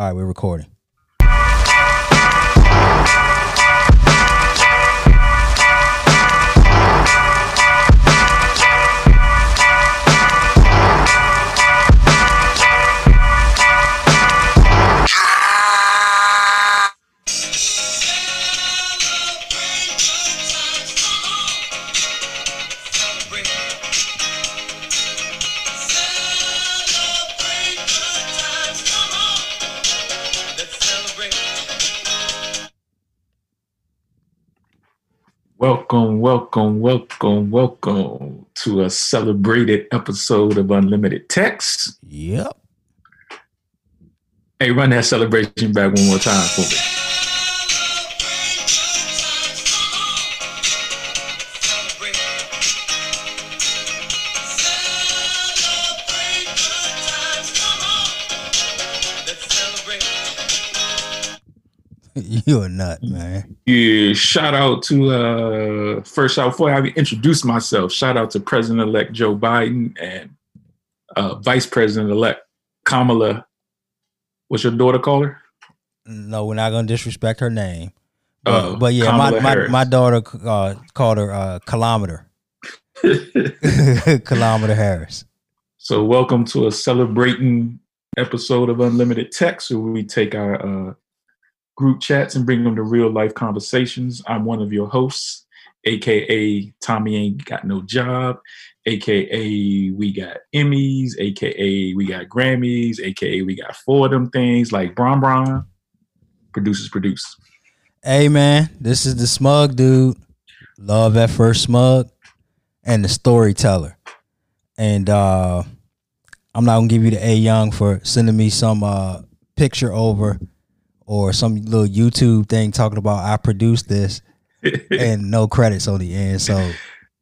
All right, we're recording. Welcome to a celebrated episode of Unlimited Texts. Yep. Hey, run that celebration back one more time for me. You're a nut, man. Yeah, shout out to first out before I introduce myself. Shout out to President-elect Joe Biden and Vice President-elect Kamala. What's your daughter call her? No, we're not gonna disrespect her name. But yeah, my daughter called her Kilometer. Kilometer Harris. So welcome to a celebrating episode of Unlimited Text, where we take our group chats and bring them to real life conversations. I'm one of your hosts, AKA Tommy Ain't Got No Job, AKA we got Emmys, AKA we got Grammys, AKA we got four of them things like Bron. Producers. Hey man, this is the smug dude, Love at First Smug, and the storyteller. And I'm not gonna give you the A Young for sending me some picture over or some little YouTube thing talking about I produced this and no credits on the end. So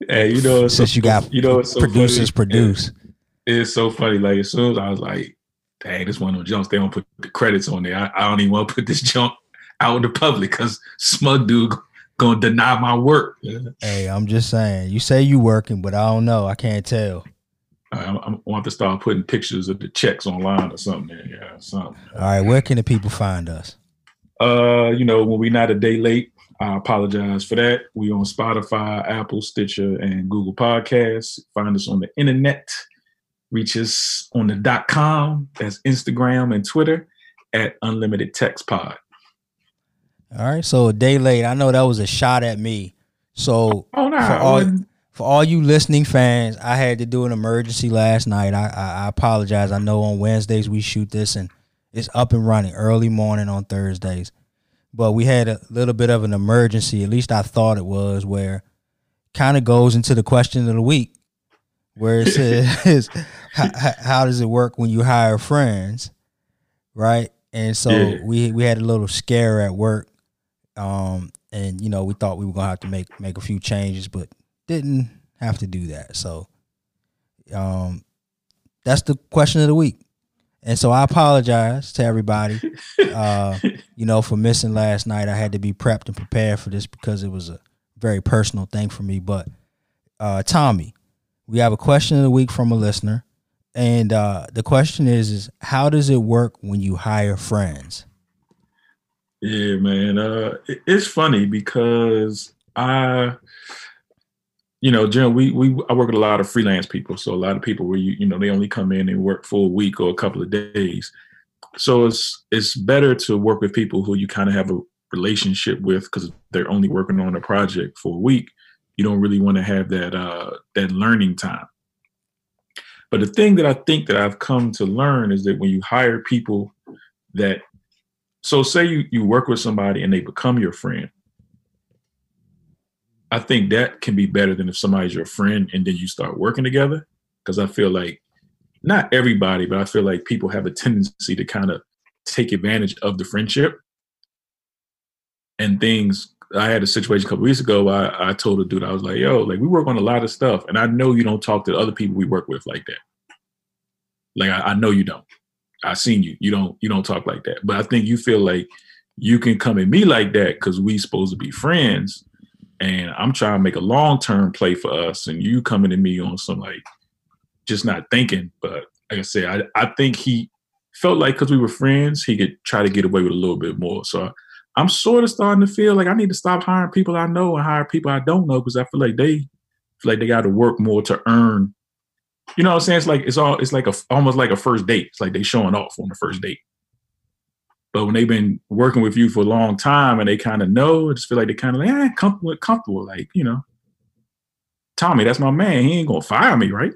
yeah, you know, since so, you got you know, it's so producers funny. Produce. It's so funny. Like as soon as I was like, dang, this one of them jumps, they don't put the credits on there. I don't even want to put this jump out in the public because smug dude gonna deny my work. Hey, I'm just saying, you say you working, but I don't know. I can't tell. I want to start putting pictures of the checks online or something. Yeah, something. All right, where can the people find us? You know, when we're not a day late, I apologize for that. We on Spotify, Apple, Stitcher, and Google Podcasts. Find us on the internet. Reach us on the .com. That's Instagram and Twitter at Unlimited Text Pod. All right, so a day late. I know that was a shot at me. So for all you listening fans, I had to do an emergency last night. I apologize. I know on Wednesdays we shoot this and it's up and running early morning on Thursdays. But we had a little bit of an emergency, at least I thought it was, where kind of goes into the question of the week, where it says, how does it work when you hire friends, right? And so we had a little scare at work, and, you know, we thought we were going to have to make a few changes, but didn't have to do that. So that's the question of the week. And so I apologize to everybody, you know, for missing last night. I had to be prepped and prepared for this because it was a very personal thing for me. But Tommy, we have a question of the week from a listener. And the question is how does it work when you hire friends? Yeah, man. It's funny because you know, Jim, I work with a lot of freelance people. So a lot of people where you know, they only come in and work for a week or a couple of days. So it's better to work with people who you kind of have a relationship with because they're only working on a project for a week. You don't really want to have that learning time. But the thing that I think that I've come to learn is that when you hire people that, so say you work with somebody and they become your friend, I think that can be better than if somebody's your friend and then you start working together. Because I feel like not everybody, but I feel like people have a tendency to kind of take advantage of the friendship and things. I had a situation a couple weeks ago. I told a dude, I was like, yo, like we work on a lot of stuff. And I know you don't talk to the other people we work with like that. Like, I know you don't. I've seen you. You don't talk like that. But I think you feel like you can come at me like that because we supposed to be friends. And I'm trying to make a long-term play for us. And you coming to me on some, like, just not thinking. But like I said, I think he felt like because we were friends, he could try to get away with a little bit more. So I'm sort of starting to feel like I need to stop hiring people I know and hire people I don't know, because I feel like they got to work more to earn. You know what I'm saying? It's like it's almost like a first date. It's like they showing off on the first date. But when they've been working with you for a long time and they kind of know, I just feel like they kind of like comfortable. Like, you know, Tommy, that's my man. He ain't gonna fire me, right?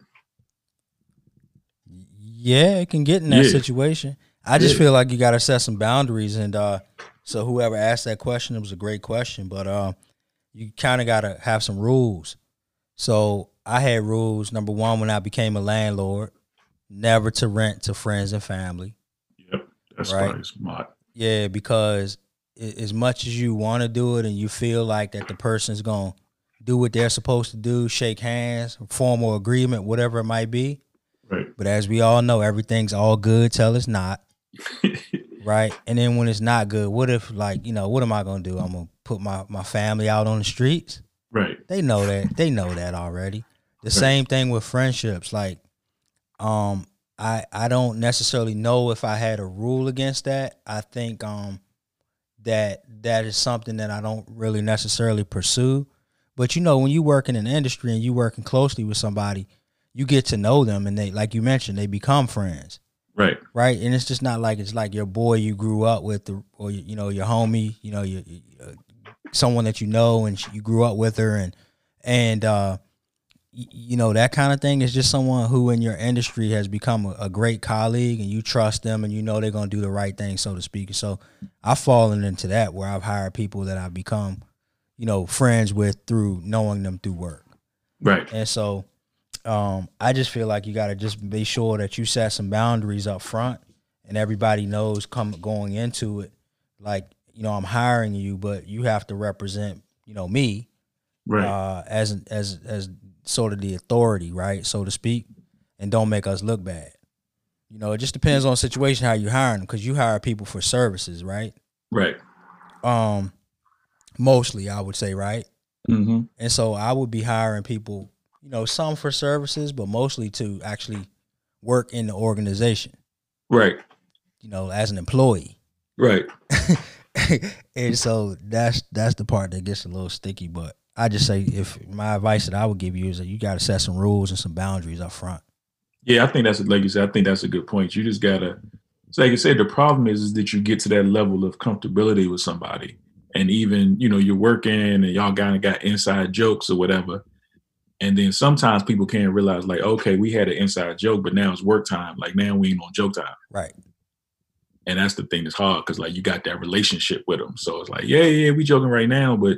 Yeah, it can get in that situation. I just feel like you gotta set some boundaries. And so whoever asked that question, it was a great question. But you kind of gotta have some rules. So I had rules. Number one, when I became a landlord, never to rent to friends and family. Yep, that's right. Smart. Yeah, because as much as you want to do it and you feel like that the person's going to do what they're supposed to do, shake hands, formal agreement, whatever it might be. Right. But as we all know, everything's all good till it's not. Right. And then when it's not good, what if, like, you know, what am I going to do? I'm going to put my family out on the streets. Right. They know that. They know that already. The same thing with friendships. Like, I don't necessarily know if I had a rule against that. I think that is something that I don't really necessarily pursue. But, you know, when you work in an industry and you working closely with somebody, you get to know them. And they, like you mentioned, they become friends. Right. Right. And it's just not like it's like your boy you grew up with or, you know, your homie, you know, your someone that you know and you grew up with her. And you know, that kind of thing is just someone who in your industry has become a great colleague and you trust them and you know they're going to do the right thing, so to speak. So I've fallen into that where I've hired people that I've become, you know, friends with through knowing them through work. Right. And so I just feel like you got to just be sure that you set some boundaries up front and everybody knows going into it, like, you know, I'm hiring you, but you have to represent, you know, me. Right. As sort of the authority, right, so to speak, and don't make us look bad. You know, it just depends on the situation how you hire them, because you hire people for services, right? Right. Mostly, I would say, right? Mm-hmm. And so I would be hiring people, you know, some for services, but mostly to actually work in the organization. Right. You know, as an employee. Right. And so that's the part that gets a little sticky, but I just say if my advice that I would give you is that you got to set some rules and some boundaries up front. Yeah, I think that's, like you said, I think that's a good point. You just got to, like you said, the problem is that you get to that level of comfortability with somebody. And even, you know, you're working and y'all kind of got inside jokes or whatever. And then sometimes people can't realize, like, okay, we had an inside joke, but now it's work time. Like, now we ain't on joke time. Right. And that's the thing that's hard because, like, you got that relationship with them. So it's like, yeah, we joking right now, but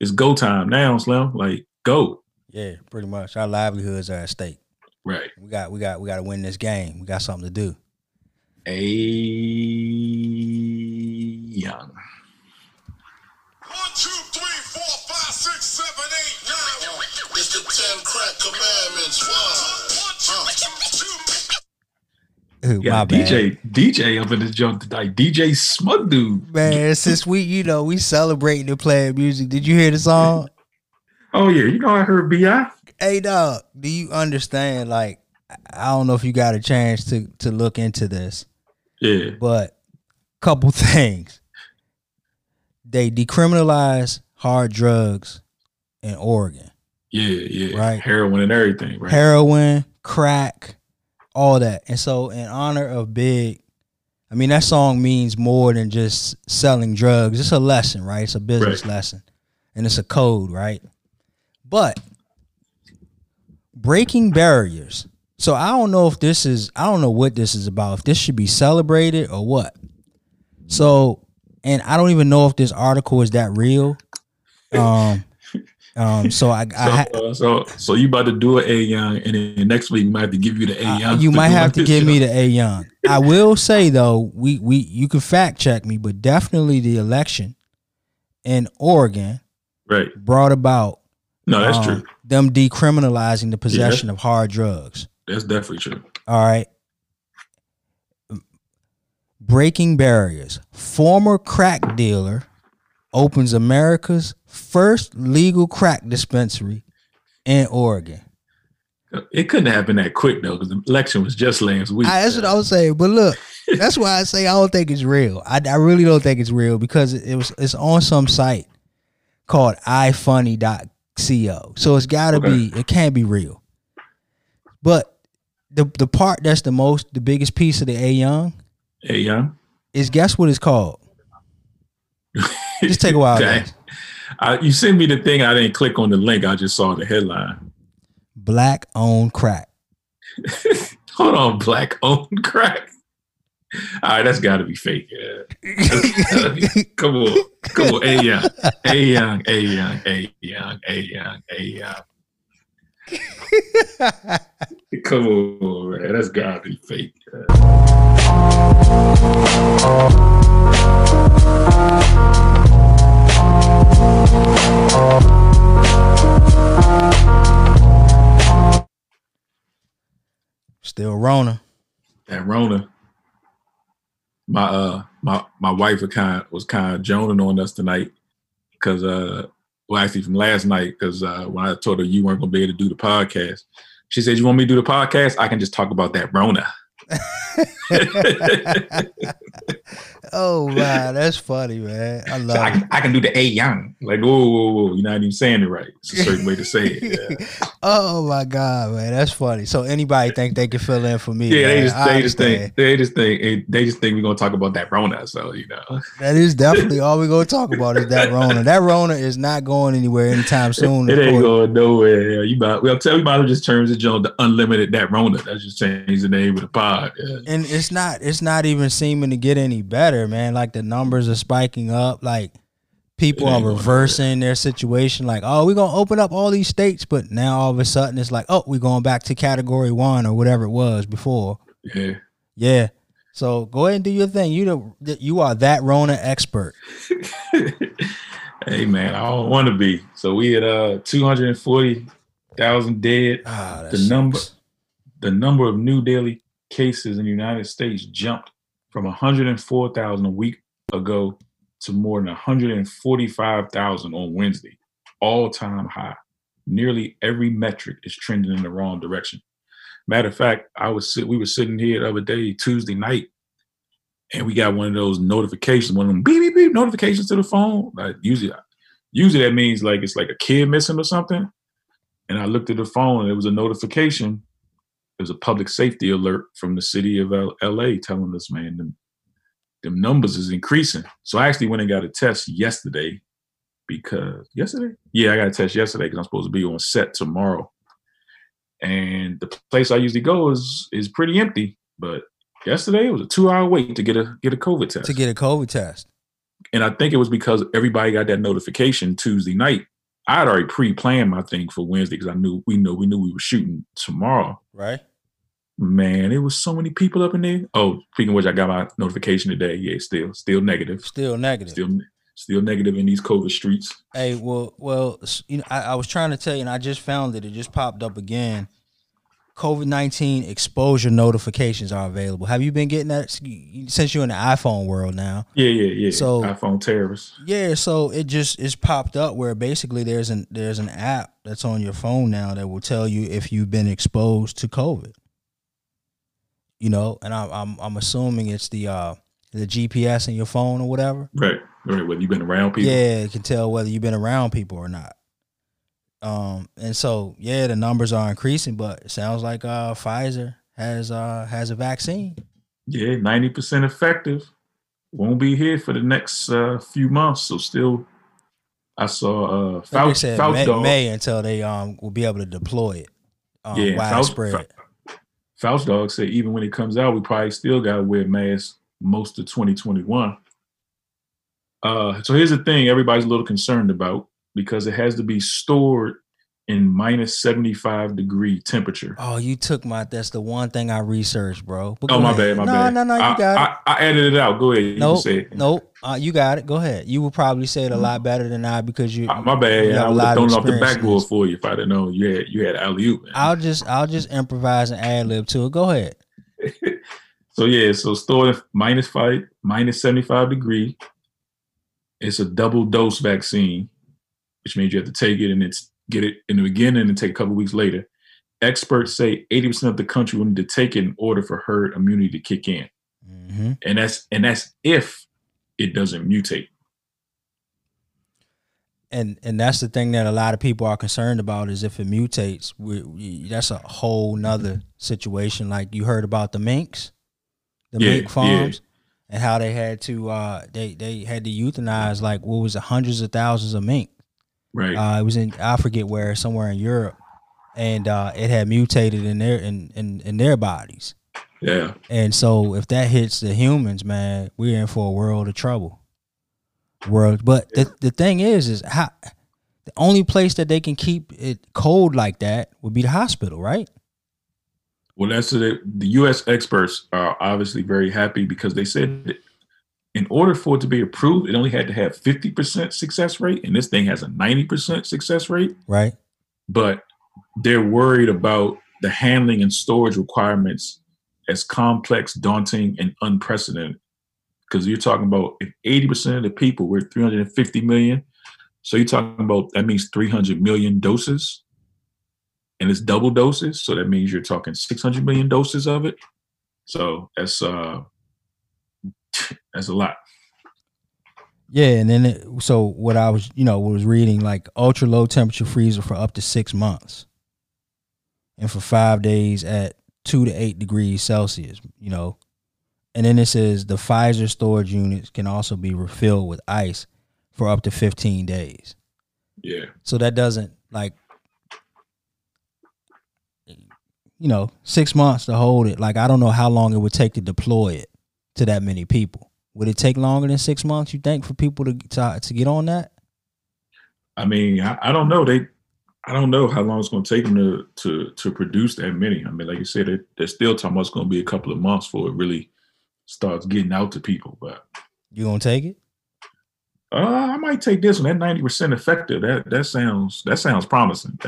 it's go time now, Slim. Like, go. Yeah, pretty much. Our livelihoods are at stake. Right. We got to win this game. We got something to do. Young. 1, 2, 3, 4, 5, 6, 7, 8, 9. It's the 10 crack commandments. 1, 2, 3, 4. Ooh, my bad. DJ up in this jump tonight. DJ Smug Dude. Man, since we, you know, we celebrating and playing music. Did you hear the song? Oh, yeah. You know, I heard B.I. Hey, dog, do you understand? Like, I don't know if you got a chance to look into this. Yeah. But a couple things. They decriminalized hard drugs in Oregon. Yeah. Right. Heroin and everything. Right? Heroin, crack, all that. And so in honor of Big, I mean, that song means more than just selling drugs. It's a lesson, right? It's a business lesson. And it's a code, right? But breaking barriers. So I don't know what this is about. If this should be celebrated or what. So, and I don't even know if this article is that real. So you about to do an A Young, and then next week we might have to give you the A Young. You might have to give me the A Young. I will say though, you can fact check me, but definitely the election in Oregon, right, brought about. No, that's true. Them decriminalizing the possession of hard drugs. That's definitely true. All right. Breaking barriers. Former crack dealer opens America's first legal crack dispensary in Oregon. It couldn't happen that quick, though, because the election was just last week. That's what I was saying. But look, That's why I say I don't think it's real. I really don't think it's real because it's on some site called ifunny.co. So it's got to be, it can't be real. But the part that's the biggest piece of the A Young is guess what it's called. Just take a while. You sent me the thing. I didn't click on the link. I just saw the headline. Black owned crack. Hold on, black owned crack. All right, that's got to be fake. Yeah. Come on, come on. A young. Come on, man. That's got to be fake. Still Rona. That Rona. My wife was kind of joning on us tonight because actually from last night because when I told her you weren't gonna be able to do the podcast, she said, "You want me to do the podcast? I can just talk about that Rona." Oh wow, that's funny, man. I love it. I can do the A Young. Like, whoa, you're not even saying it right. It's a certain way to say it. Yeah. Oh my God, man, that's funny. So anybody think they can fill in for me? Yeah, man? They just think we're gonna talk about that Rona. So you know, that is definitely all we're gonna talk about is that Rona. That Rona is not going anywhere anytime soon. It ain't going nowhere. We might just terms it Jones the Unlimited That Rona. That's just change the name of the pod. Yeah. And it's not even seeming to get any better, man. Like the numbers are spiking up. Like people are reversing their situation. Like, oh, we're gonna open up all these states, but now all of a sudden it's like, oh, we're going back to category 1 or whatever it was before. Yeah, yeah. So go ahead and do your thing. You are that Rona expert. Hey man, I don't want to be. So we had 240,000 dead. The sucks. The number of new daily cases in the United States jumped from 104,000 a week ago to more than 145,000 on Wednesday, all-time high. Nearly every metric is trending in the wrong direction. Matter of fact, we were sitting here the other day, Tuesday night, and we got one of those notifications, one of them beep, beep, beep notifications to the phone. Like usually that means like it's like a kid missing or something. And I looked at the phone and it was a notification. It was a public safety alert from the city of LA telling us, man, them numbers is increasing. So I actually went and got a test yesterday because I'm supposed to be on set tomorrow. And the place I usually go is pretty empty. But yesterday it was a 2-hour wait to get a COVID test. And I think it was because everybody got that notification Tuesday night. I had already pre-planned my thing for Wednesday because I knew we were shooting tomorrow. Right. Man, there was so many people up in there. Oh, speaking of which, I got my notification today. Yeah, still negative. Still negative in these COVID streets. Hey, well, you know, I was trying to tell you, and I just found it. It just popped up again. COVID-19 exposure notifications are available. Have you been getting that since you're in the iPhone world now? Yeah. So iPhone terrorists. Yeah, so it's popped up where basically there's an app that's on your phone now that will tell you if you've been exposed to COVID. You know, and I'm assuming it's the GPS in your phone or whatever. Right. Whether you've been around people. Yeah, it can tell whether you've been around people or not. And so yeah, the numbers are increasing, but it sounds like Pfizer has a vaccine. Yeah, 90% effective. Won't be here for the next few months. So still, I saw Fauci May until they will be able to deploy it. Widespread. Fauci dog said even when it comes out, we probably still got to wear masks most of 2021. So here's the thing: everybody's a little concerned about. Because it has to be stored in minus 75 degree temperature. Oh, you took that's the one thing I researched, bro. Oh, my bad. No, you got it. I edited it out. Go ahead. Nope. You got it. Go ahead. You would probably say it a lot better than I because you. My bad. You I would have thrown off the backboard for you if I didn't know you had alley-oop. I'll just improvise and ad lib to it. Go ahead. So stored at minus 75 degree. It's a double dose vaccine, which means you have to take it and get it in the beginning and take a couple of weeks later. Experts say 80% of the country will need to take it in order for herd immunity to kick in. Mm-hmm. Mm-hmm. And that's if it doesn't mutate. And that's the thing that a lot of people are concerned about, is if it mutates, that's a whole nother situation. Like you heard about the minks, mink farms, and how they had to they had to euthanize like what was it, hundreds of thousands of mink. Right. It was in, I forget where, somewhere in Europe, and it had mutated in their bodies. Yeah. And so if that hits the humans, man, we're in for a world of trouble. But the thing is how the only place that they can keep it cold like that would be the hospital, right? Well, that's the U.S. experts are obviously very happy, because they said that in order for it to be approved, it only had to have 50% success rate, and this thing has a 90% success rate. Right. But they're worried about the handling and storage requirements as complex, daunting, and unprecedented. Because you're talking about if 80% of the people, we're 350 million. So you're talking about, that means 300 million doses, and it's double doses. So that means you're talking 600 million doses of it. So that's a lot. Yeah. And then, so what I was, was reading, like ultra low temperature freezer for up to 6 months and for 5 days at 2 to 8 degrees Celsius, And then it says the Pfizer storage units can also be refilled with ice for up to 15 days. Yeah. So that doesn't 6 months to hold it. Like, I don't know how long it would take to deploy it to that many people. Would it take longer than 6 months, you think, for people to get on that? I mean, I don't know. I don't know how long it's going to take them to produce that many. I mean, like you said, they're still talking about it's going to be a couple of months for it really starts getting out to people. But you gonna take it? I might take this one. That 90% effective. That sounds promising.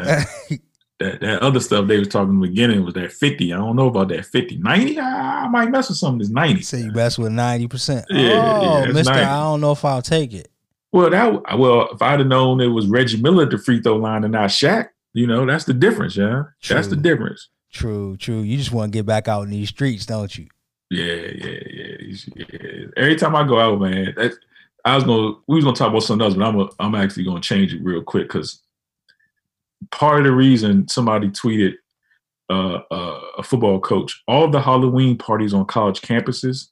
That other stuff they was talking in the beginning was that 50. I don't know about that 50. 90. I might mess with something that's 90. So you mess with 90%. Yeah, Mister, 90. I don't know if I'll take it. Well, if I'd have known it was Reggie Miller at the free throw line and not Shaq, that's the difference. Yeah, true. That's the difference. True. You just want to get back out in these streets, don't you? Yeah. Every time I go out, man, we was gonna talk about something else, but I'm actually gonna change it real quick, because part of the reason somebody tweeted a football coach, all the Halloween parties on college campuses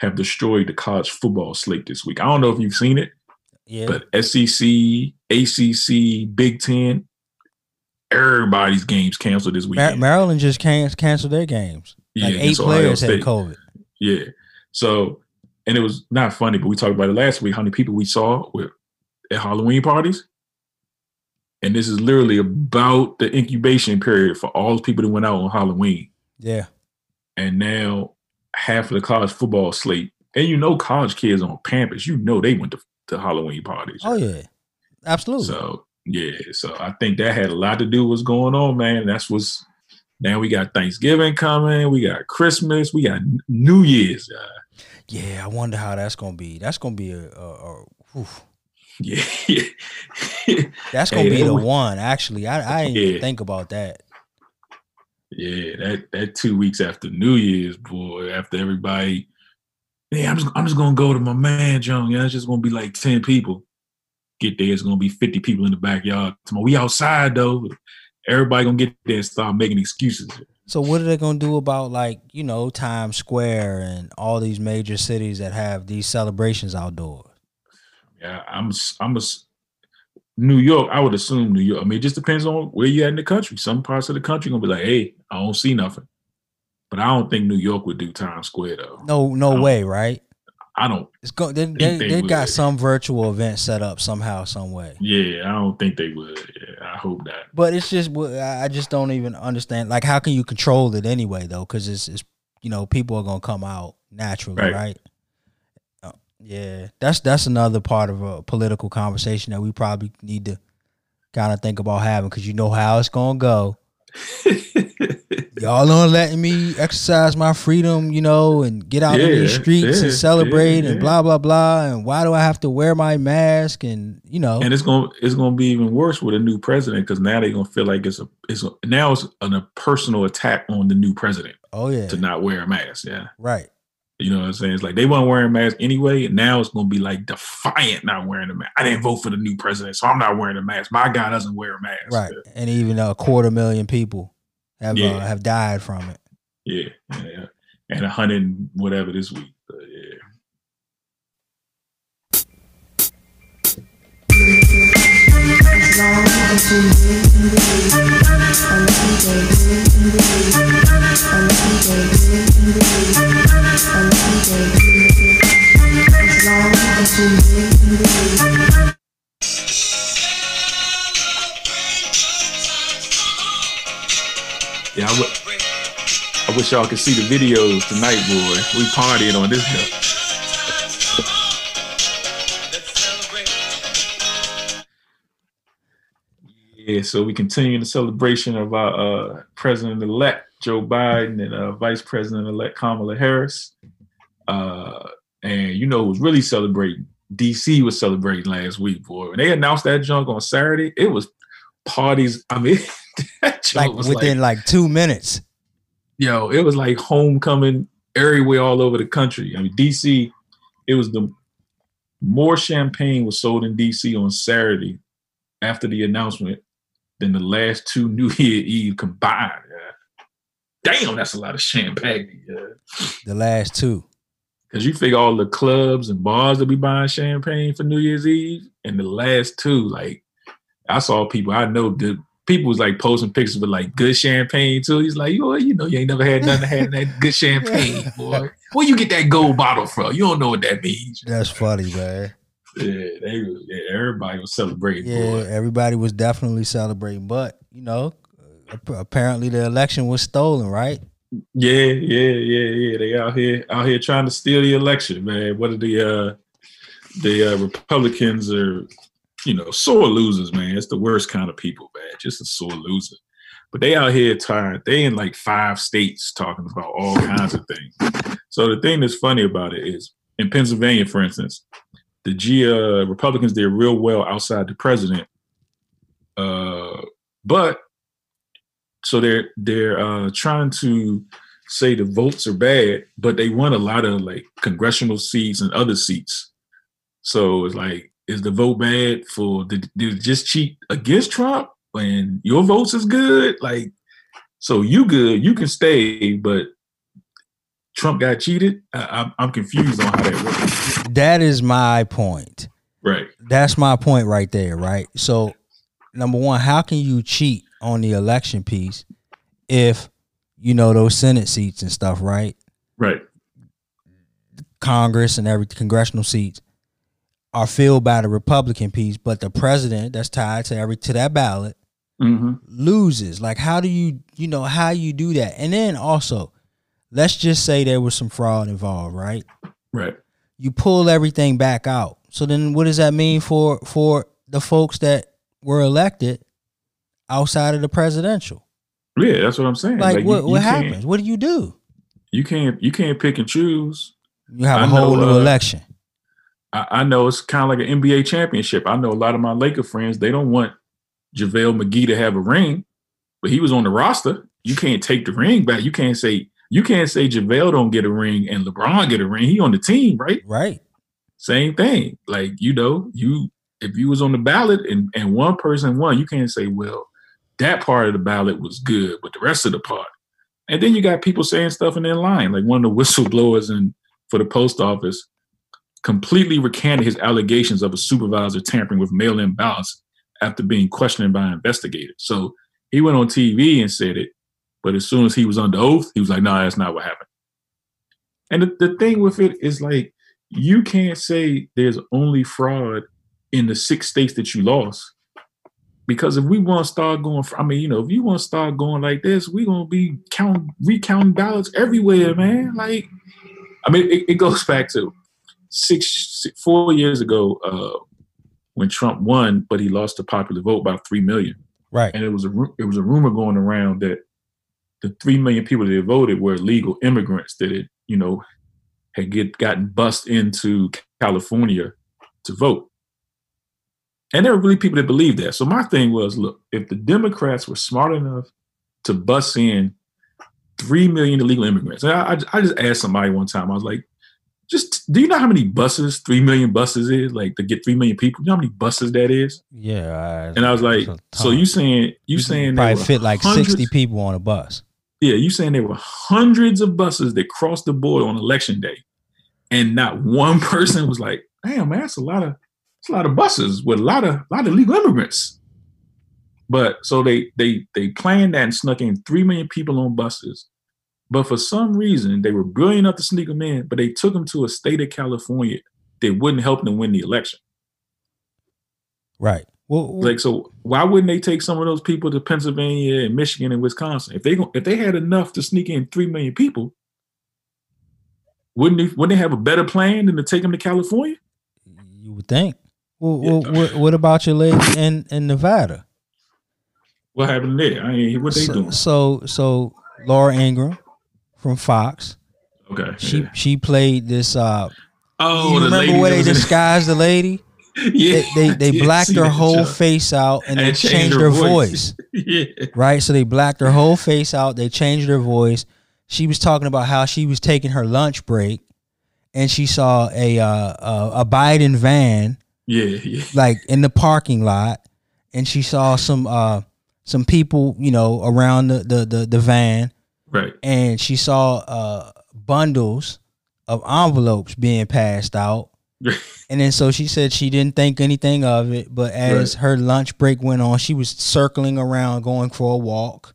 have destroyed the college football slate this week. I don't know if you've seen it, but SEC, ACC, Big Ten, everybody's games canceled this weekend. Maryland just canceled their games. Like 8 players had COVID. Yeah. So, and it was not funny, but we talked about it last week, how many people we saw at Halloween parties. And this is literally about the incubation period for all the people that went out on Halloween. Yeah. And now half of the college football slate, and college kids on campus, they went to Halloween parties. Oh, yeah. Absolutely. So I think that had a lot to do with what's going on, man. That's what's... Now we got Thanksgiving coming. We got Christmas. We got New Year's. Yeah, I wonder how that's gonna be. That's gonna be a yeah. That's gonna be the one. Actually, I didn't even think about that. Yeah, that 2 weeks after New Year's, boy. After everybody, I'm just gonna go to my man John. Yeah, it's just gonna be like 10 people. Get there, it's gonna be 50 people in the backyard. Tomorrow we outside though. Everybody gonna get there and start making excuses. So what are they gonna do about Times Square and all these major cities that have these celebrations outdoors? Yeah, I'm a New York. I would assume New York. I mean, it just depends on where you at in the country. Some parts of the country gonna be like, hey, I don't see nothing. But I don't think New York would do Times Square though. No way, right? I don't. They got some virtual event set up somehow, some way. Yeah, I don't think they would. Yeah, I hope not. But it's just, I just don't even understand. Like, how can you control it anyway, though? Because it's people are gonna come out naturally, right? Yeah, that's another part of a political conversation that we probably need to kind of think about having, because how it's gonna go. Y'all aren't letting me exercise my freedom, and get out in these streets and celebrate and blah blah blah. And why do I have to wear my mask? And and it's gonna be even worse with a new president, because now they're gonna feel like it's a personal attack on the new president. Oh yeah, to not wear a mask. Yeah, right. You know what I'm saying? It's like they weren't wearing masks anyway, and now it's going to be like defiant not wearing a mask. I didn't vote for the new president, so I'm not wearing a mask. My guy doesn't wear a mask. Right, yeah. And even 250,000 people have died from it. Yeah, and 100 whatever this week. So, yeah. Yeah, I wish y'all could see the videos tonight, boy. We partied on this stuff. Yeah, so we continue the celebration of our president-elect Joe Biden and vice president-elect Kamala Harris. And you know who was really celebrating? DC was celebrating last week, boy. When they announced that junk on Saturday, it was parties. I mean, that junk was within like 2 minutes. Yo, it was like homecoming everywhere all over the country. I mean, DC, it was more champagne was sold in DC on Saturday after the announcement than the last two New Year's Eve combined. Damn, that's a lot of champagne. The last two. Because you figure all the clubs and bars that be buying champagne for New Year's Eve, and the last two, like, I saw people, I know the people was like posting pictures with like good champagne too. He's like, you know, you ain't never had nothing had that good champagne, boy. Where you get that gold bottle from? You don't know what that means. That's funny, man. Yeah, everybody was celebrating. Yeah, boy. Everybody was definitely celebrating. But you know, apparently the election was stolen, right? Yeah. They out here trying to steal the election, man. What are the Republicans are, you know, sore losers, man. It's the worst kind of people, man. Just a sore loser. But they out here tired. They in like 5 states talking about all kinds of things. So the thing that's funny about it is in Pennsylvania, for instance. The Republicans did real well outside the president, but so they're trying to say the votes are bad, but they won a lot of like congressional seats and other seats. So it's like, is the vote bad for did just cheat against Trump and your votes is good? Like, so you good, you can stay, but Trump got cheated. I'm confused on how that works. That is my point. Right. That's my point right there. Right. So, number one, how can you cheat on the election piece if you know those Senate seats and stuff? Right. Right. Congress and every congressional seats are filled by the Republican piece, but the president that's tied to that ballot loses. Like, how do you do that? And then also, let's just say there was some fraud involved, right? Right. You pull everything back out. So then what does that mean for the folks that were elected outside of the presidential? Yeah, that's what I'm saying. Like what happens? What do you do? You can't pick and choose. You have a whole new election. I know it's kind of like an NBA championship. I know a lot of my Laker friends, they don't want JaVale McGee to have a ring, but he was on the roster. You can't take the ring back. You can't say JaVale don't get a ring and LeBron get a ring. He on the team, right? Right. Same thing. Like, you know, if you was on the ballot and one person won, you can't say, well, that part of the ballot was good, but the rest of the part. And then you got people saying stuff in their line. Like one of the whistleblowers for the post office completely recanted his allegations of a supervisor tampering with mail-in ballots after being questioned by investigators. So he went on TV and said it. But as soon as he was under oath, he was like, no, that's not what happened. And the thing with it is like, you can't say there's only fraud in the 6 states that you lost. Because if we want to start going, if you want to start going like this, we're going to be recounting ballots everywhere, man. Like, it goes back to 4 years ago when Trump won, but he lost the popular vote by 3 million. Right. And it was a rumor going around that the 3 million people that voted were illegal immigrants that had, had gotten bussed into California to vote. And there were really people that believed that. So my thing was, look, if the Democrats were smart enough to bus in 3 million illegal immigrants. And I just asked somebody one time, I was like, just, do you know how many buses 3 million buses is? Like, to get 3 million people, you know how many buses that is? Yeah. And I was like, so you saying probably fit like 60 people on a bus. Yeah, you saying there were hundreds of buses that crossed the border on election day, and not one person was like, damn man, that's a lot of buses with a lot of illegal immigrants. But so they planned that and snuck in 3 million people on buses. But for some reason, they were brilliant enough to sneak them in, but they took them to a state of California that wouldn't help them win the election. Right. Well, like, so why wouldn't they take some of those people to Pennsylvania and Michigan and Wisconsin? If they had enough to sneak in 3 million people, wouldn't they have a better plan than to take them to California? You would think. Well, yeah. What about your lady in Nevada? What happened there? I mean, what they doing? So Laura Ingraham from Fox. Okay. She played this. You remember where they disguised the lady? Yeah, they blacked her whole face out and they changed her voice. Yeah. Right. So they blacked her whole face out. They changed her voice. She was talking about how she was taking her lunch break and she saw a Biden van. Yeah. Like in the parking lot, and she saw some people, you know, around the van. Right. And she saw bundles of envelopes being passed out. And then so she said she didn't think anything of it, but as her lunch break went on, she was circling around going for a walk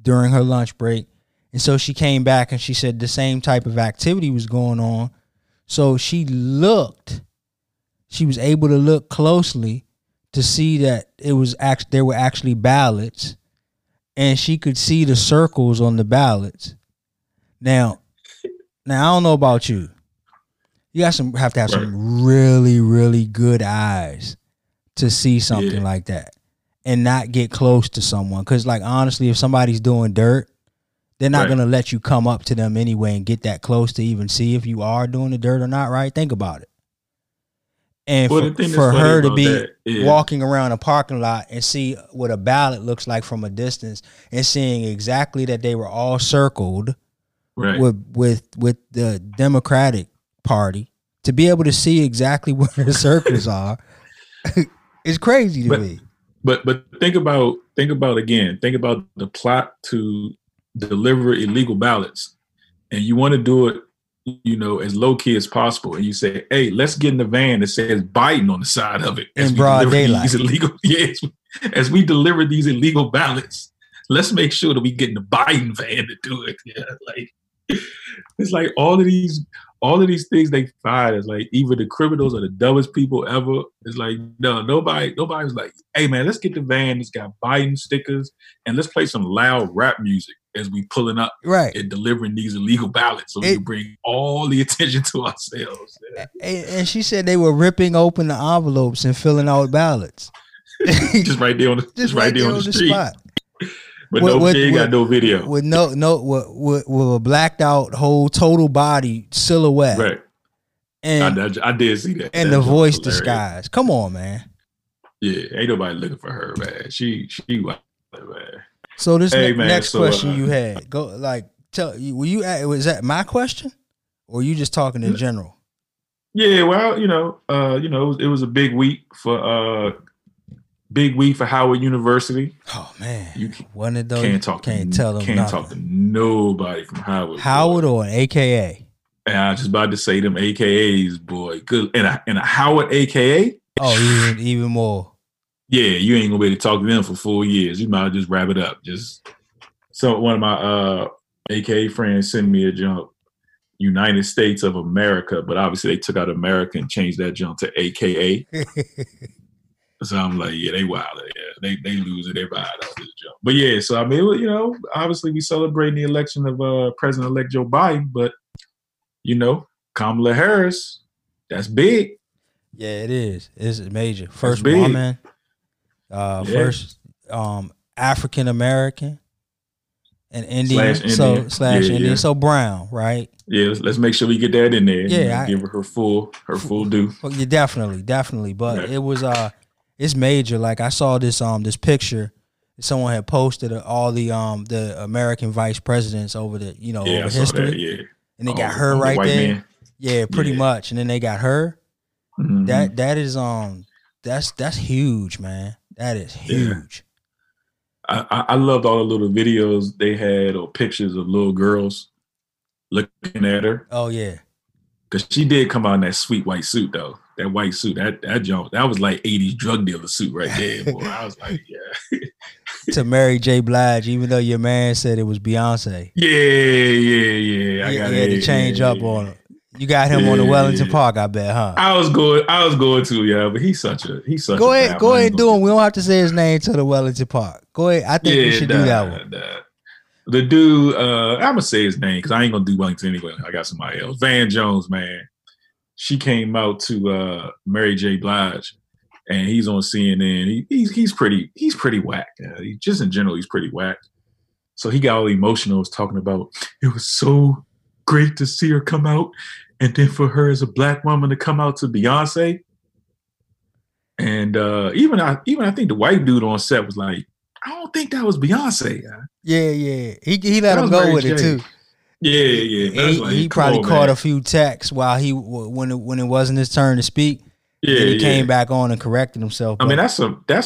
during her lunch break. And so she came back and she said the same type of activity was going on. So she was able to look closely to see that there were actually ballots, and she could see the circles on the ballots. Now I don't know about you. You have to have some really, really good eyes to see something like that and not get close to someone. Because, like, honestly, if somebody's doing dirt, they're not going to let you come up to them anyway and get that close to even see if you are doing the dirt or not, right? Think about it. And for her to be walking around a parking lot and see what a ballot looks like from a distance and seeing exactly that they were all circled with the Democratic Party, to be able to see exactly where the circles are, is crazy to me. But think about the plot to deliver illegal ballots, and you want to do it, you know, as low key as possible. And you say, hey, let's get in the van that says Biden on the side of it in broad daylight. As we deliver these illegal ballots, let's make sure that we get in the Biden van to do it. Yeah, like it's like all of these things they find is like either the criminals or the dumbest people ever. It's like, no, nobody was like, hey man, let's get the van that's got Biden stickers and let's play some loud rap music as we pulling up and delivering these illegal ballots so we can bring all the attention to ourselves. Yeah. And she said they were ripping open the envelopes and filling out ballots. just right there on the street. Spot. But no video. With a blacked out whole total body silhouette. Right. And I did see that. And the voice disguise. Come on, man. Yeah, ain't nobody looking for her, man. She wild, man. So this next question you had, go like tell you. Was that my question, or you just talking in general? Yeah, well, it was a big week for. Big week for Howard University. Oh man, you can't talk to nobody from Howard. Howard boy. Or an AKA. And I was just about to say them AKAs, boy. Good, and a Howard AKA. Oh, even more. Yeah, you ain't gonna be able to talk to them for 4 years. You might just wrap it up. Just so one of my AKA friends sent me a jump, United States of America, but obviously they took out America and changed that jump to AKA. So I'm like, yeah, they wild. Yeah. They losing their mind off this joke. But yeah, so I mean, you know, obviously we celebrating the election of President-elect Joe Biden, but you know, Kamala Harris, that's big. Yeah, it is. It's major. First woman, first African American and Indian, Indian, so brown, right? Yeah, let's make sure we get that in there. Yeah, give her her full due. Yeah, definitely, but it was. It's major. Like I saw this picture. someone had posted all the American vice presidents over the, you know, over history. That, yeah. And they got her right the there. Man. Yeah, pretty much. And then they got her. Mm-hmm. That is that's huge, man. That is huge. Yeah. I loved all the little videos they had or pictures of little girls looking at her. Oh yeah. Cause she did come out in that sweet white suit though. That white suit, that jump, that was like 80s drug dealer suit right there. Boy, I was like, yeah. To Mary J. Blige, even though your man said it was Beyonce. Yeah. I had to change up on him. You got him on the Wellington Park, I bet, huh? I was going to, yeah, but he's such. Go ahead, do him. We don't have to say his name to the Wellington Park. Go ahead, I think we should do that one. The dude, I'm gonna say his name because I ain't gonna do Wellington anyway. I got somebody else. Van Jones, man. She came out to Mary J. Blige, and he's on CNN. He's pretty whack. Just in general, he's pretty whack. So he got all emotional. Was talking about it was so great to see her come out, and then for her as a black woman to come out to Beyonce. And even I think the white dude on set was like, I don't think that was Beyonce. Yeah. He let him go with it too. Yeah. He probably caught a few texts while when it wasn't his turn to speak. Yeah, he came back on and corrected himself. I mean, that's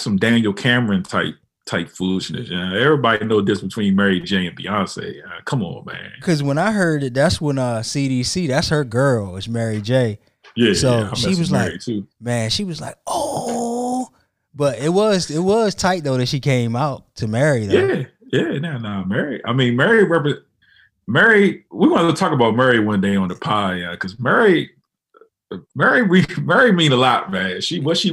some Daniel Cameron type foolishness. Everybody know the difference between Mary J and Beyonce. Come on, man. Because when I heard it, that's when CDC, that's her girl, is Mary J. Yeah. So she was like, too. Man, she was like, oh. But it was tight though that she came out to Mary though. Yeah. Nah, Mary. I mean, Mary. We want to talk about Mary one day on the pod, yeah, because Mary mean a lot, man. What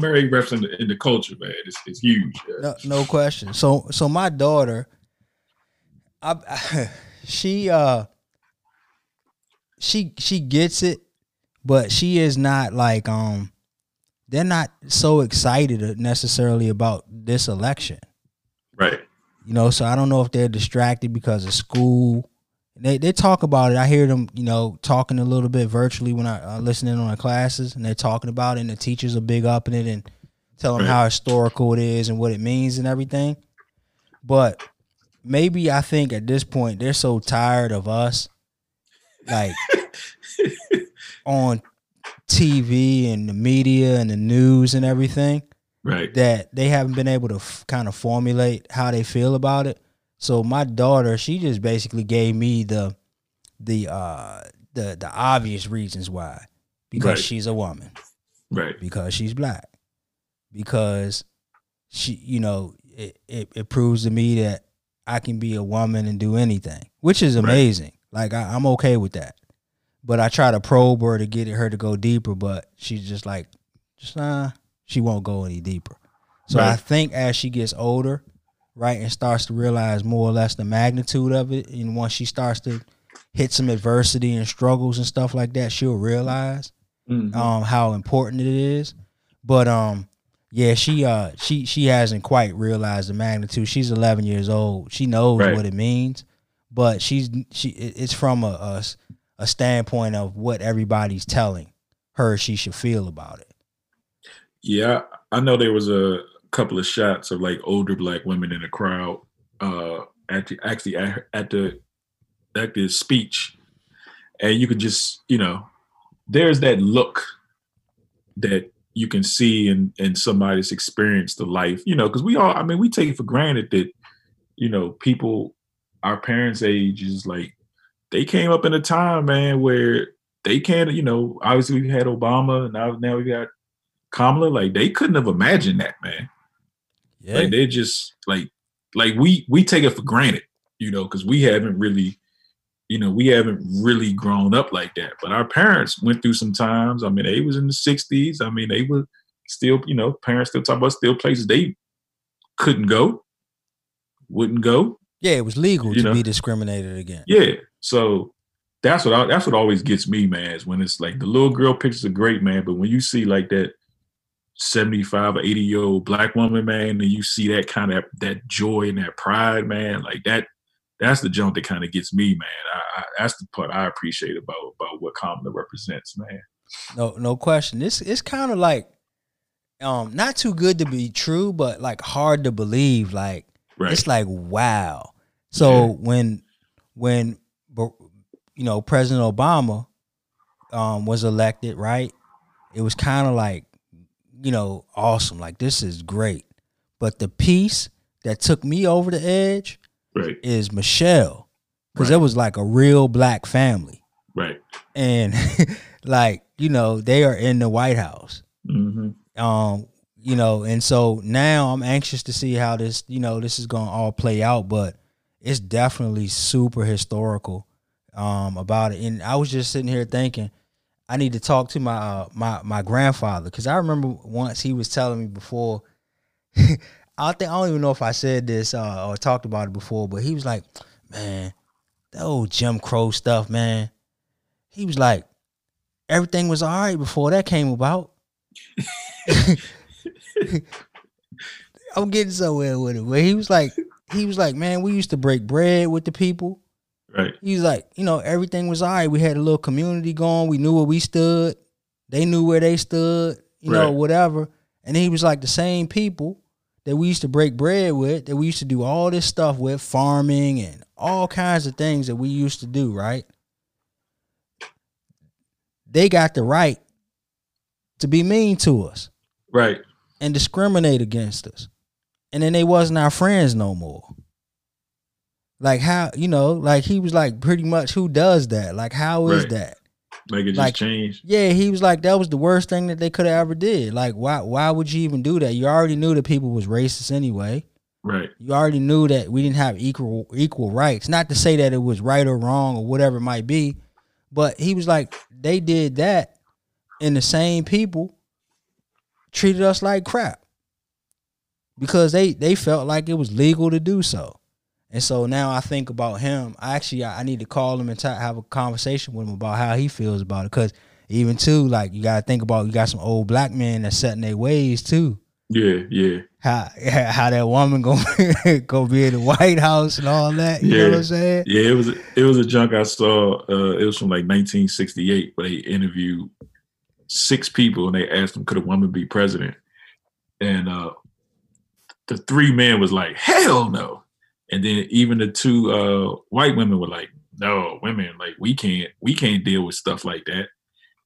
Mary reps in the culture, man, it's huge. Yeah. No question. So my daughter, she gets it, but she is not like they're not so excited necessarily about this election, right? You know, so I don't know if they're distracted because of school. They talk about it. I hear them, you know, talking a little bit virtually when I listen in on the classes, and they're talking about it, and the teachers are big up in it and tell them how historical it is and what it means and everything. But maybe I think at this point they're so tired of us, like on TV and the media and the news and everything, right? That they haven't been able to kind of formulate how they feel about it. So my daughter, she just basically gave me the obvious reasons why. Because she's a woman. Right. Because she's black. Because she, you know, it proves to me that I can be a woman and do anything, which is amazing. Right. Like I'm okay with that. But I try to probe her to get her to go deeper, but she's just like, she won't go any deeper. So I think as she gets older, and starts to realize more or less the magnitude of it, and once she starts to hit some adversity and struggles and stuff like that, she'll realize how important it is. But she hasn't quite realized the magnitude. She's 11 years old. She knows what it means, but it's from a standpoint of what everybody's telling her she should feel about it. Yeah, I know there was a couple of shots of like older black women in the crowd at the speech, and you could just, you know, there's that look that you can see in somebody's experience to life, you know, because we all, I mean, we take it for granted that, you know, people our parents' age is like they came up in a time, man, where they can't, you know, obviously we had Obama and now we got Kamala. Like they couldn't have imagined that, man. Yeah. Like they just like we take it for granted, you know, because we haven't really grown up like that. But our parents went through some times. I mean, they was in the 60s. I mean, they were still, you know, parents still talk about still places they couldn't go, wouldn't go. Yeah, it was legal to be discriminated against. Yeah, so that's what always gets me, man. Is when it's like the little girl pictures are great, man, but when you see like that 75 or 80 year old black woman, man, and you see that kind of that joy and that pride, man, like that's the jump that kind of gets me, man. That's the part I appreciate about what Kamala represents, man. No question. It's kind of like Not too good to be true, but like hard to believe. Like it's like, wow. So when you know, President Obama was elected, right? It was kind of like, you know, awesome. Like, this is great. But the piece that took me over the edge is Michelle, because it was like a real black family. And like, you know, they are in the White House. You know, and so now I'm anxious to see how this, you know, this is going to all play out, but it's definitely super historical about it. And I was just sitting here thinking, I need to talk to my my grandfather, because I remember once he was telling me before, I don't even know if I said this or talked about it before, but he was like, man, that old Jim Crow stuff, man. He was like, everything was all right before that came about. I'm getting somewhere with it. But he was like, man, we used to break bread with the people. He was like, you know, everything was all right. We had a little community going. We knew where we stood. They knew where they stood, you know, whatever. And he was like, the same people that we used to break bread with, that we used to do all this stuff with, farming and all kinds of things that we used to do, right? They got the right to be mean to us. And discriminate against us. And then they wasn't our friends no more. Like, how, you know, like, he was like, pretty much, who does that? Like, how is that? Like, it just changed. Yeah, he was like, that was the worst thing that they could have ever did. Like, why would you even do that? You already knew that people was racist anyway. You already knew that we didn't have equal rights. Not to say that it was right or wrong or whatever it might be, but he was like, they did that, and the same people treated us like crap because they felt like it was legal to do so. And so now I think about him. I need to call him and have a conversation with him about how he feels about it. Because even too, like, you got to think about, you got some old black men that's setting their ways too. How that woman gonna be in the White House and all that. You know what I'm saying? Yeah, it was a junk I saw. It was from like 1968, where they interviewed 6 people and they asked them, could a woman be president? And the 3 men was like, hell no. And then even the 2 white women were like, no, women, like, we can't deal with stuff like that.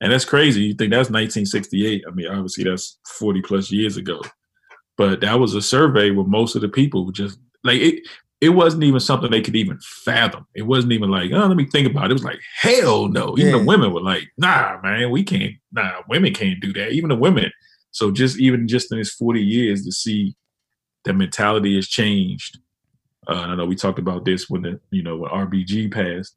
And that's crazy. You think that's 1968. I mean, obviously that's 40 plus years ago. But that was a survey where most of the people just, like, it wasn't even something they could even fathom. It wasn't even like, oh, let me think about it. It was like, hell no. Even the women were like, nah, man, women can't do that. Even the women. So just in this 40 years to see that mentality has changed. And I know we talked about this when RBG passed.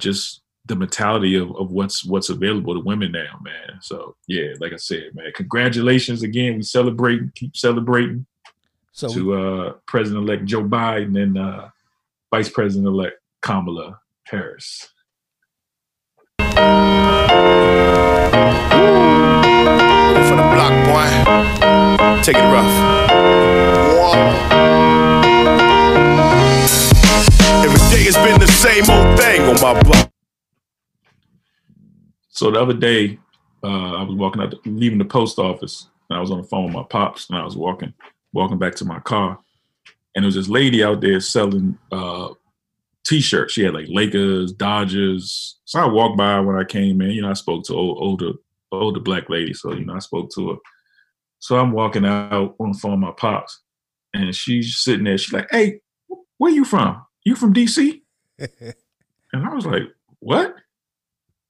Just the mentality of what's available to women now, man. So yeah, like I said, man, congratulations again. We keep celebrating. So to President-elect Joe Biden and Vice President-elect Kamala Harris. Ooh, for the block, boy. Take it rough. Whoa. Every day has been the same old thing on my block. So the other day, I was walking out, leaving the post office, and I was on the phone with my pops, and I was walking back to my car, and there was this lady out there selling T-shirts. She had like Lakers, Dodgers. So I walked by when I came in. You know, I spoke to older black lady, so you know, I spoke to her. So I'm walking out on the phone with my pops, and she's sitting there. She's like, "Hey, where you from? You from DC?" And I was like, "What?"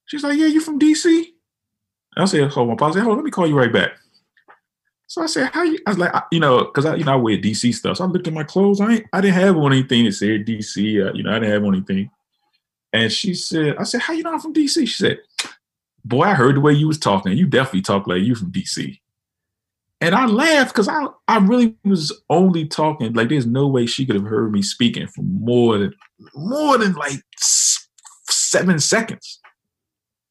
She's like, "Yeah, you from DC?" And I said, "Hold on, pause. Hold on, let me call you right back." So I said, "How you?" I was like, "Cause I wear DC stuff." So I looked at my clothes. I didn't have on anything that said DC. I didn't have on anything. And she said, "I said, how you know I'm from DC?" She said, "Boy, I heard the way you was talking. You definitely talk like you from DC." And I laughed because I really was only talking. Like, there's no way she could have heard me speaking for more than like 7 seconds.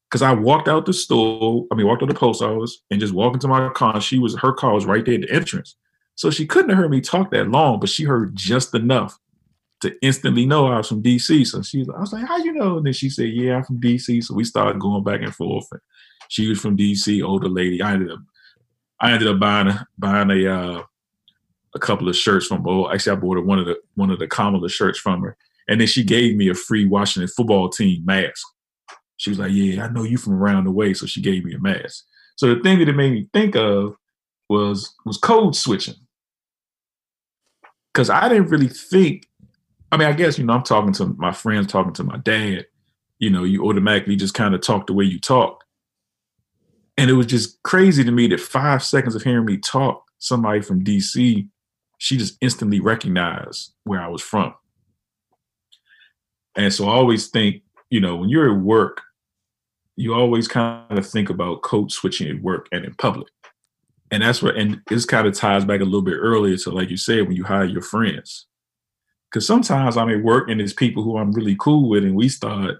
Because I walked out the post office and just walked into my car. Her car was right there at the entrance. So she couldn't have heard me talk that long, but she heard just enough to instantly know I was from DC. So I was like, "How you know?" And then she said, "Yeah, I'm from DC." So we started going back and forth. She was from DC, older lady. I ended up I ended up buying a couple of shirts from her. Actually, I bought her one of the Kamala shirts from her, and then she gave me a free Washington football team mask. She was like, "Yeah, I know you from around the way," so she gave me a mask. So the thing that it made me think of was code switching, because I didn't really think. I mean, I guess, you know, I'm talking to my friends, talking to my dad. You know, you automatically just kind of talk the way you talk. And it was just crazy to me that 5 seconds of hearing me talk, somebody from DC, she just instantly recognized where I was from. And so I always think, you know, when you're at work, you always kind of think about code switching at work and in public. And that's where, and this kind of ties back a little bit earlier to, like you said, when you hire your friends. Because sometimes I'm at work and there's people who I'm really cool with, and we start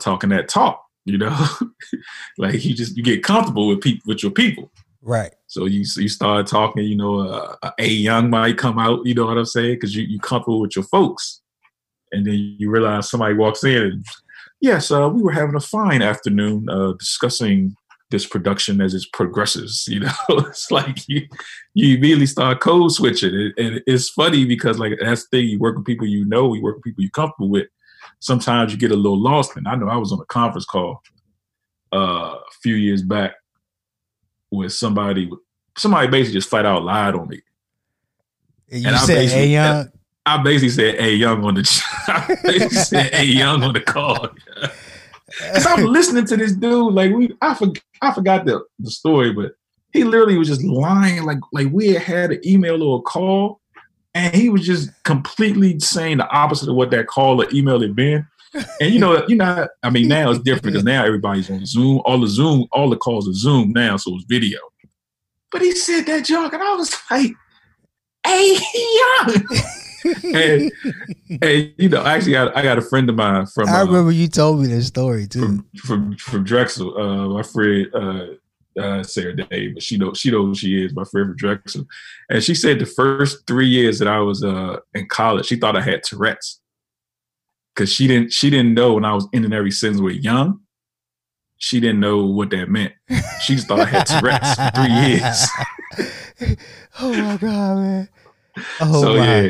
talking that talk. You know, like you get comfortable with people, with your people. Right. So you start talking, you know, a young might come out, you know what I'm saying? Because you're comfortable with your folks. And then you realize somebody walks in and, yes, we were having a fine afternoon discussing this production as it progresses. You know, it's like you immediately start code switching. And it's funny because, like, that's the thing, you work with people you know, you work with people you're comfortable with. Sometimes you get a little lost. And I know I was on a conference call a few years back with somebody basically just flat out lied on me. And I said, "Hey, Young." I basically said, "Hey, Young" on the. I basically said, "Hey, Young" on the call. Because I'm listening to this dude, like I forgot the story, but he literally was just lying, like we had an email or a call. And he was just completely saying the opposite of what that call or email had been. And you know, I mean, now it's different because now everybody's on Zoom. All the calls are Zoom now, so it's video. But he said that junk, and I was like, "Hey, Young." and you know, actually, I got a friend of mine from. I remember you told me this story too. From Drexel, my friend. Sarah Day, but she knows who she is, my friend from Drexel. And she said the first 3 years that I was in college, she thought I had Tourette's. Because she didn't know when I was ending every sentence with "Young," she didn't know what that meant. She just thought I had Tourette's for 3 years. Oh my God, man. Oh, so wow.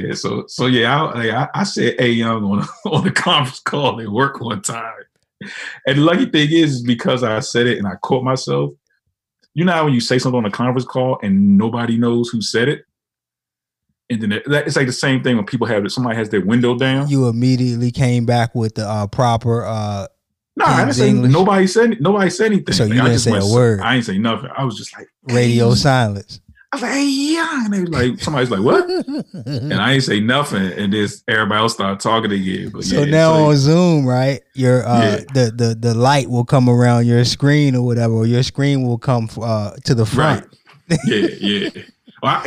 Yeah, so yeah, I said "Hey, Young" on a conference call at work one time. And the lucky thing is because I said it and I caught myself. You know how when you say something on a conference call and nobody knows who said it? And then it's like the same thing when people somebody has their window down. You immediately came back with the proper I didn't say nobody said anything. So you didn't say a word. I didn't say nothing. I was just like, "Hey." Radio silence. I was like, "Hey, yeah." And they was like, somebody's like, "What?" And I didn't say nothing. And then everybody else started talking again. But so yeah, now on Zoom, right? Your the light will come around your screen or whatever. Or your screen will come to the front. Right. Yeah, yeah. Well,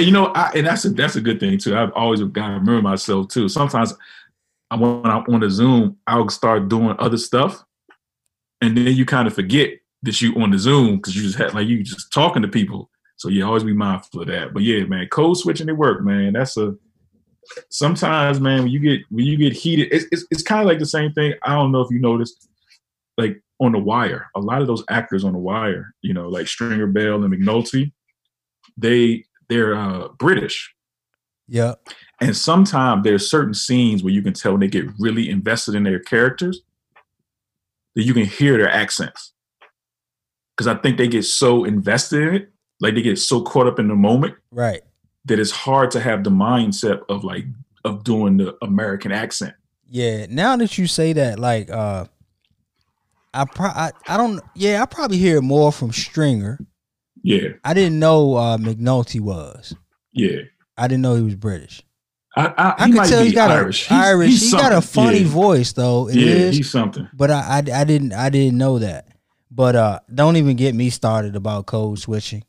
and that's a good thing too. I've always got to remember myself too. Sometimes when I'm on a Zoom, I'll start doing other stuff, and then you kind of forget that you on the Zoom because you just had you just talking to people. So yeah, always be mindful of that. But yeah, man, code switching at work, man. Sometimes, man, when you get heated, it's kind of like the same thing. I don't know if you noticed, like on The Wire, a lot of those actors on The Wire, you know, like Stringer Bell and McNulty, they're British. Yeah. And sometimes there's certain scenes where you can tell when they get really invested in their characters that you can hear their accents. Because I think they get so invested in it. Like they get so caught up in the moment, right? That it's hard to have the mindset of doing the American accent. Yeah. Now that you say that, like, I probably hear more from Stringer. Yeah. I didn't know McNulty was. Yeah. I didn't know he was British. I can tell he's got Irish. He's got a funny voice though. He's something. But I didn't know that. But don't even get me started about code switching.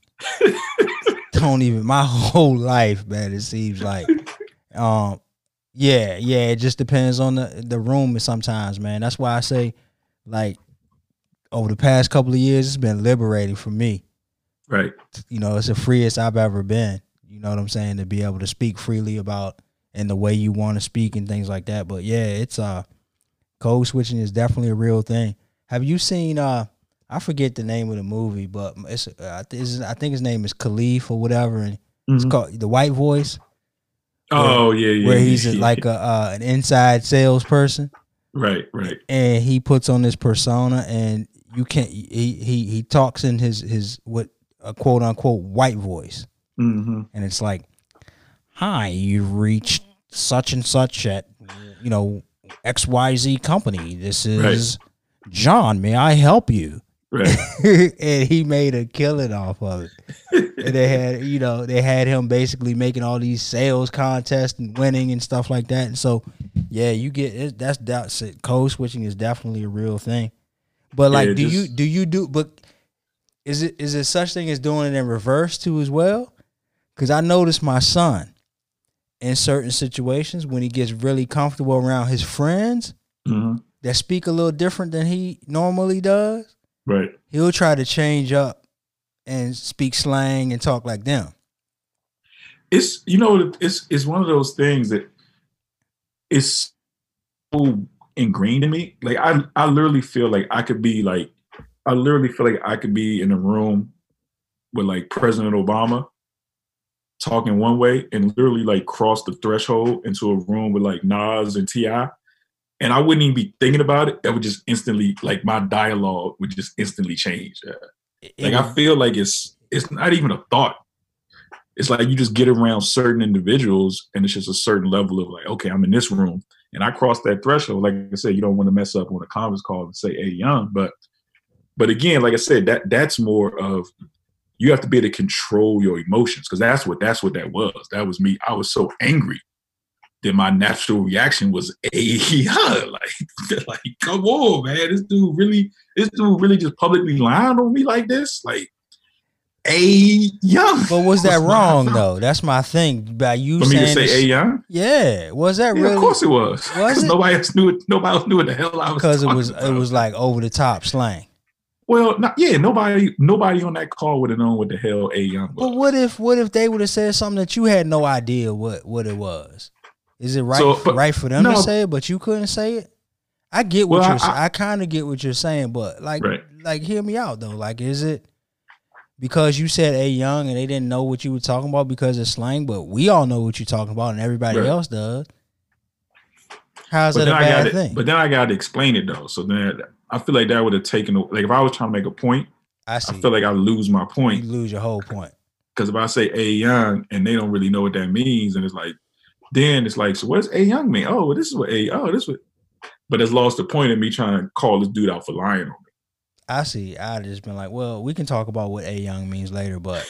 Don't even. My whole life, man, it seems like it just depends on the room sometimes, man. That's why I say, like, over the past couple of years, it's been liberating for me, right? You know, it's the freest I've ever been, you know what I'm saying, to be able to speak freely about and the way you want to speak and things like that. But yeah, it's code switching is definitely a real thing. Have you seen I forget the name of the movie, but I think his name is Khalif or whatever, and it's called The White Voice. Where he's like an inside salesperson, right, and he puts on this persona, and you can't. He talks in his what a quote unquote white voice, and it's like, "Hi, you reached such and such at XYZ company. This is John. May I help you?" Right. And he made a killing off of it. And they had him basically making all these sales contests and winning and stuff like that. And so, yeah, you get it. That's it. Code switching is definitely a real thing. But like, yeah, is it such thing as doing it in reverse too as well? Because I noticed my son in certain situations when he gets really comfortable around his friends that speak a little different than he normally does. Right. He'll try to change up and speak slang and talk like them. It's one of those things that is so ingrained in me. Like I literally feel like I could be in a room with like President Obama talking one way and literally like cross the threshold into a room with like Nas and T.I. And I wouldn't even be thinking about it. That would just instantly, like my dialogue would just instantly change. Like I feel like it's not even a thought. It's like you just get around certain individuals and it's just a certain level of like, okay, I'm in this room and I crossed that threshold. Like I said, you don't want to mess up on a conference call and say, "Hey, young," but again, like I said, that's more of you have to be able to control your emotions because that's what that was. That was me. I was so angry. Then my natural reaction was, like, come on, man, this dude really just publicly lying on me like this, like, "Hey, young." But was that wrong though? That's my thing. By you for saying me to say, "Hey, young." Yeah, was that really? Of course it was. Was it? Nobody else knew what the hell I was. Because it was like over the top slang. Well, nobody on that call would have known what the hell "Hey, young" was. But what if they would have said something that you had no idea what it was? Is it right for them to say it, but you couldn't say it? I get what I kind of get what you're saying, but like hear me out though. Like, is it because you said "Hey, young" and they didn't know what you were talking about because it's slang? But we all know what you're talking about, and everybody else does. How's that a bad thing? But then I got to explain it though. So then I feel like that would have taken like if I was trying to make a point, I feel like I lose my point. You lose your whole point because if I say "Hey, young" and they don't really know what that means, and it's like. Then it's like, so what's "A young" mean? Oh, this is what "A." Oh, this what. But it's lost the point of me trying to call this dude out for lying on me. I see. I just been like, well, we can talk about what "A young" means later, but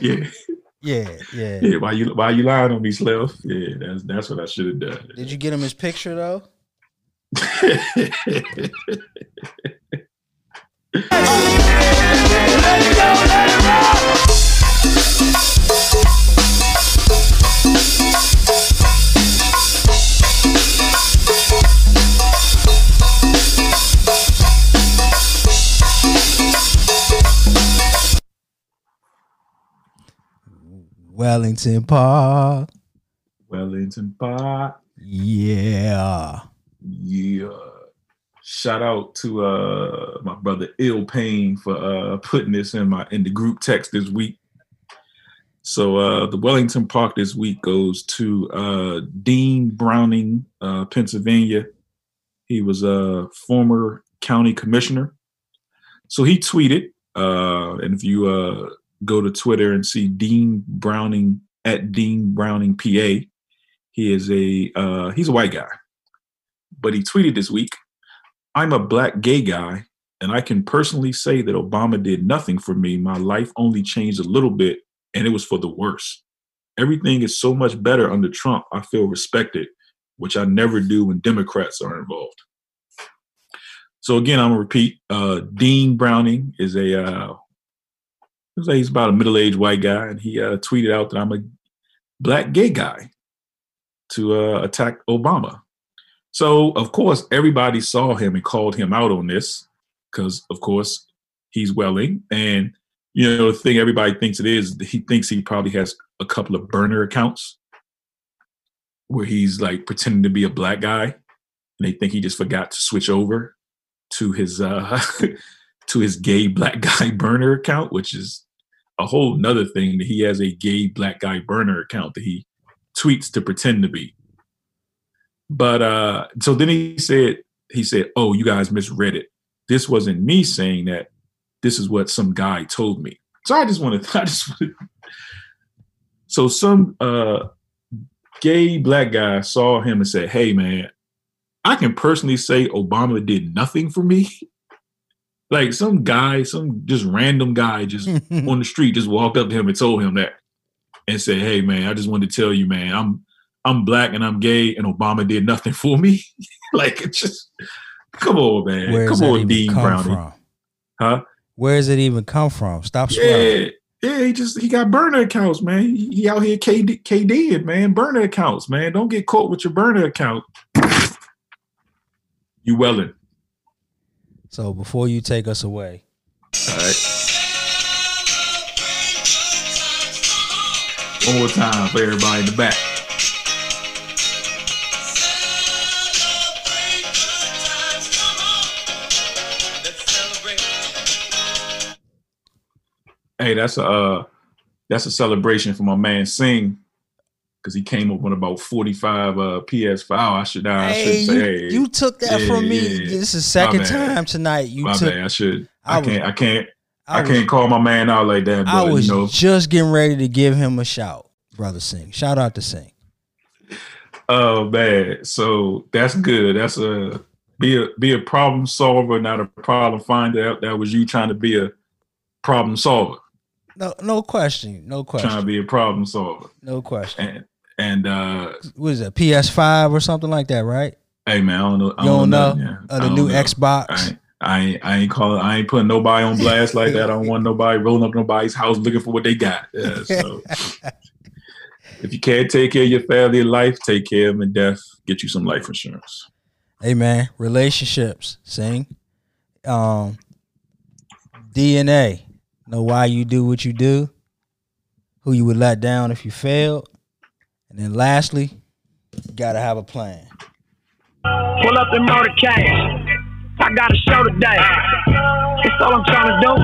yeah. Why you lying on me, Sliff? Yeah, that's what I should have done. Did you get him his picture though? Wellington Park. Yeah. Shout out to my brother Ill Payne for putting this in the group text this week. So the Wellington Park this week goes to Dean Browning, Pennsylvania. He was a former county commissioner. So he tweeted, and if you go to Twitter and see Dean Browning @DeanBrowningPA. He is he's a white guy, but he tweeted this week, "I'm a black gay guy, and I can personally say that Obama did nothing for me. My life only changed a little bit, and it was for the worse. Everything is so much better under Trump. I feel respected, which I never do when Democrats are involved." So again, I'm gonna repeat. Dean Browning is he's about a middle-aged white guy, and he tweeted out that "I'm a black gay guy" to attack Obama. So, of course, everybody saw him and called him out on this because, of course, he's Welling. And, the thing everybody thinks it is, he thinks he probably has a couple of burner accounts where he's, like, pretending to be a black guy, and they think he just forgot to switch over. to his to his gay black guy burner account, which is a whole nother thing, that he has a gay black guy burner account that he tweets to pretend to be. But so then he said, oh, you guys misread it. This wasn't me saying that. This is what some guy told me. So I just want to. So some gay black guy saw him and said, hey, man, I can personally say Obama did nothing for me. Like some guy, some just random guy just on the street just walked up to him and told him that and said, hey, man, I just wanted to tell you, man, I'm black and I'm gay and Obama did nothing for me. Like, it's just, come on, man. Where come on, Dean Browning. From? Huh? Where does it even come from? Stop swearing. Yeah, he got burner accounts, man. He out here KDing, man. Burner accounts, man. Don't get caught with your burner account. You wellin'. So before you take us away. All right. One more time for everybody in the back. Hey, that's a celebration for my man Singh, because he came up with about 45 PS5. I should say, you took that from me. Yeah. This is the second time tonight. My bad. I can't call my man out like that. But, I was just getting ready to give him a shout, brother Singh. Shout out to Singh. Oh man, so that's good. That's be a problem solver, not a problem finder. That was you trying to be a problem solver. No question. Trying to be a problem solver. No question. And what is it? PS5 or something like that, right? Hey man, I don't know. The new Xbox. I ain't putting nobody on blast like that. I don't want nobody rolling up nobody's house looking for what they got. Yeah, so if you can't take care of your family and life, take care of them in death. Get you some life insurance. Hey man, relationships. Sing. DNA. Know why you do what you do, who you would let down if you failed, and then lastly, you gotta have a plan. Pull up in motor cash. I got a show today. That's all I'm trying to do.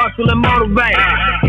Hustle and motivate.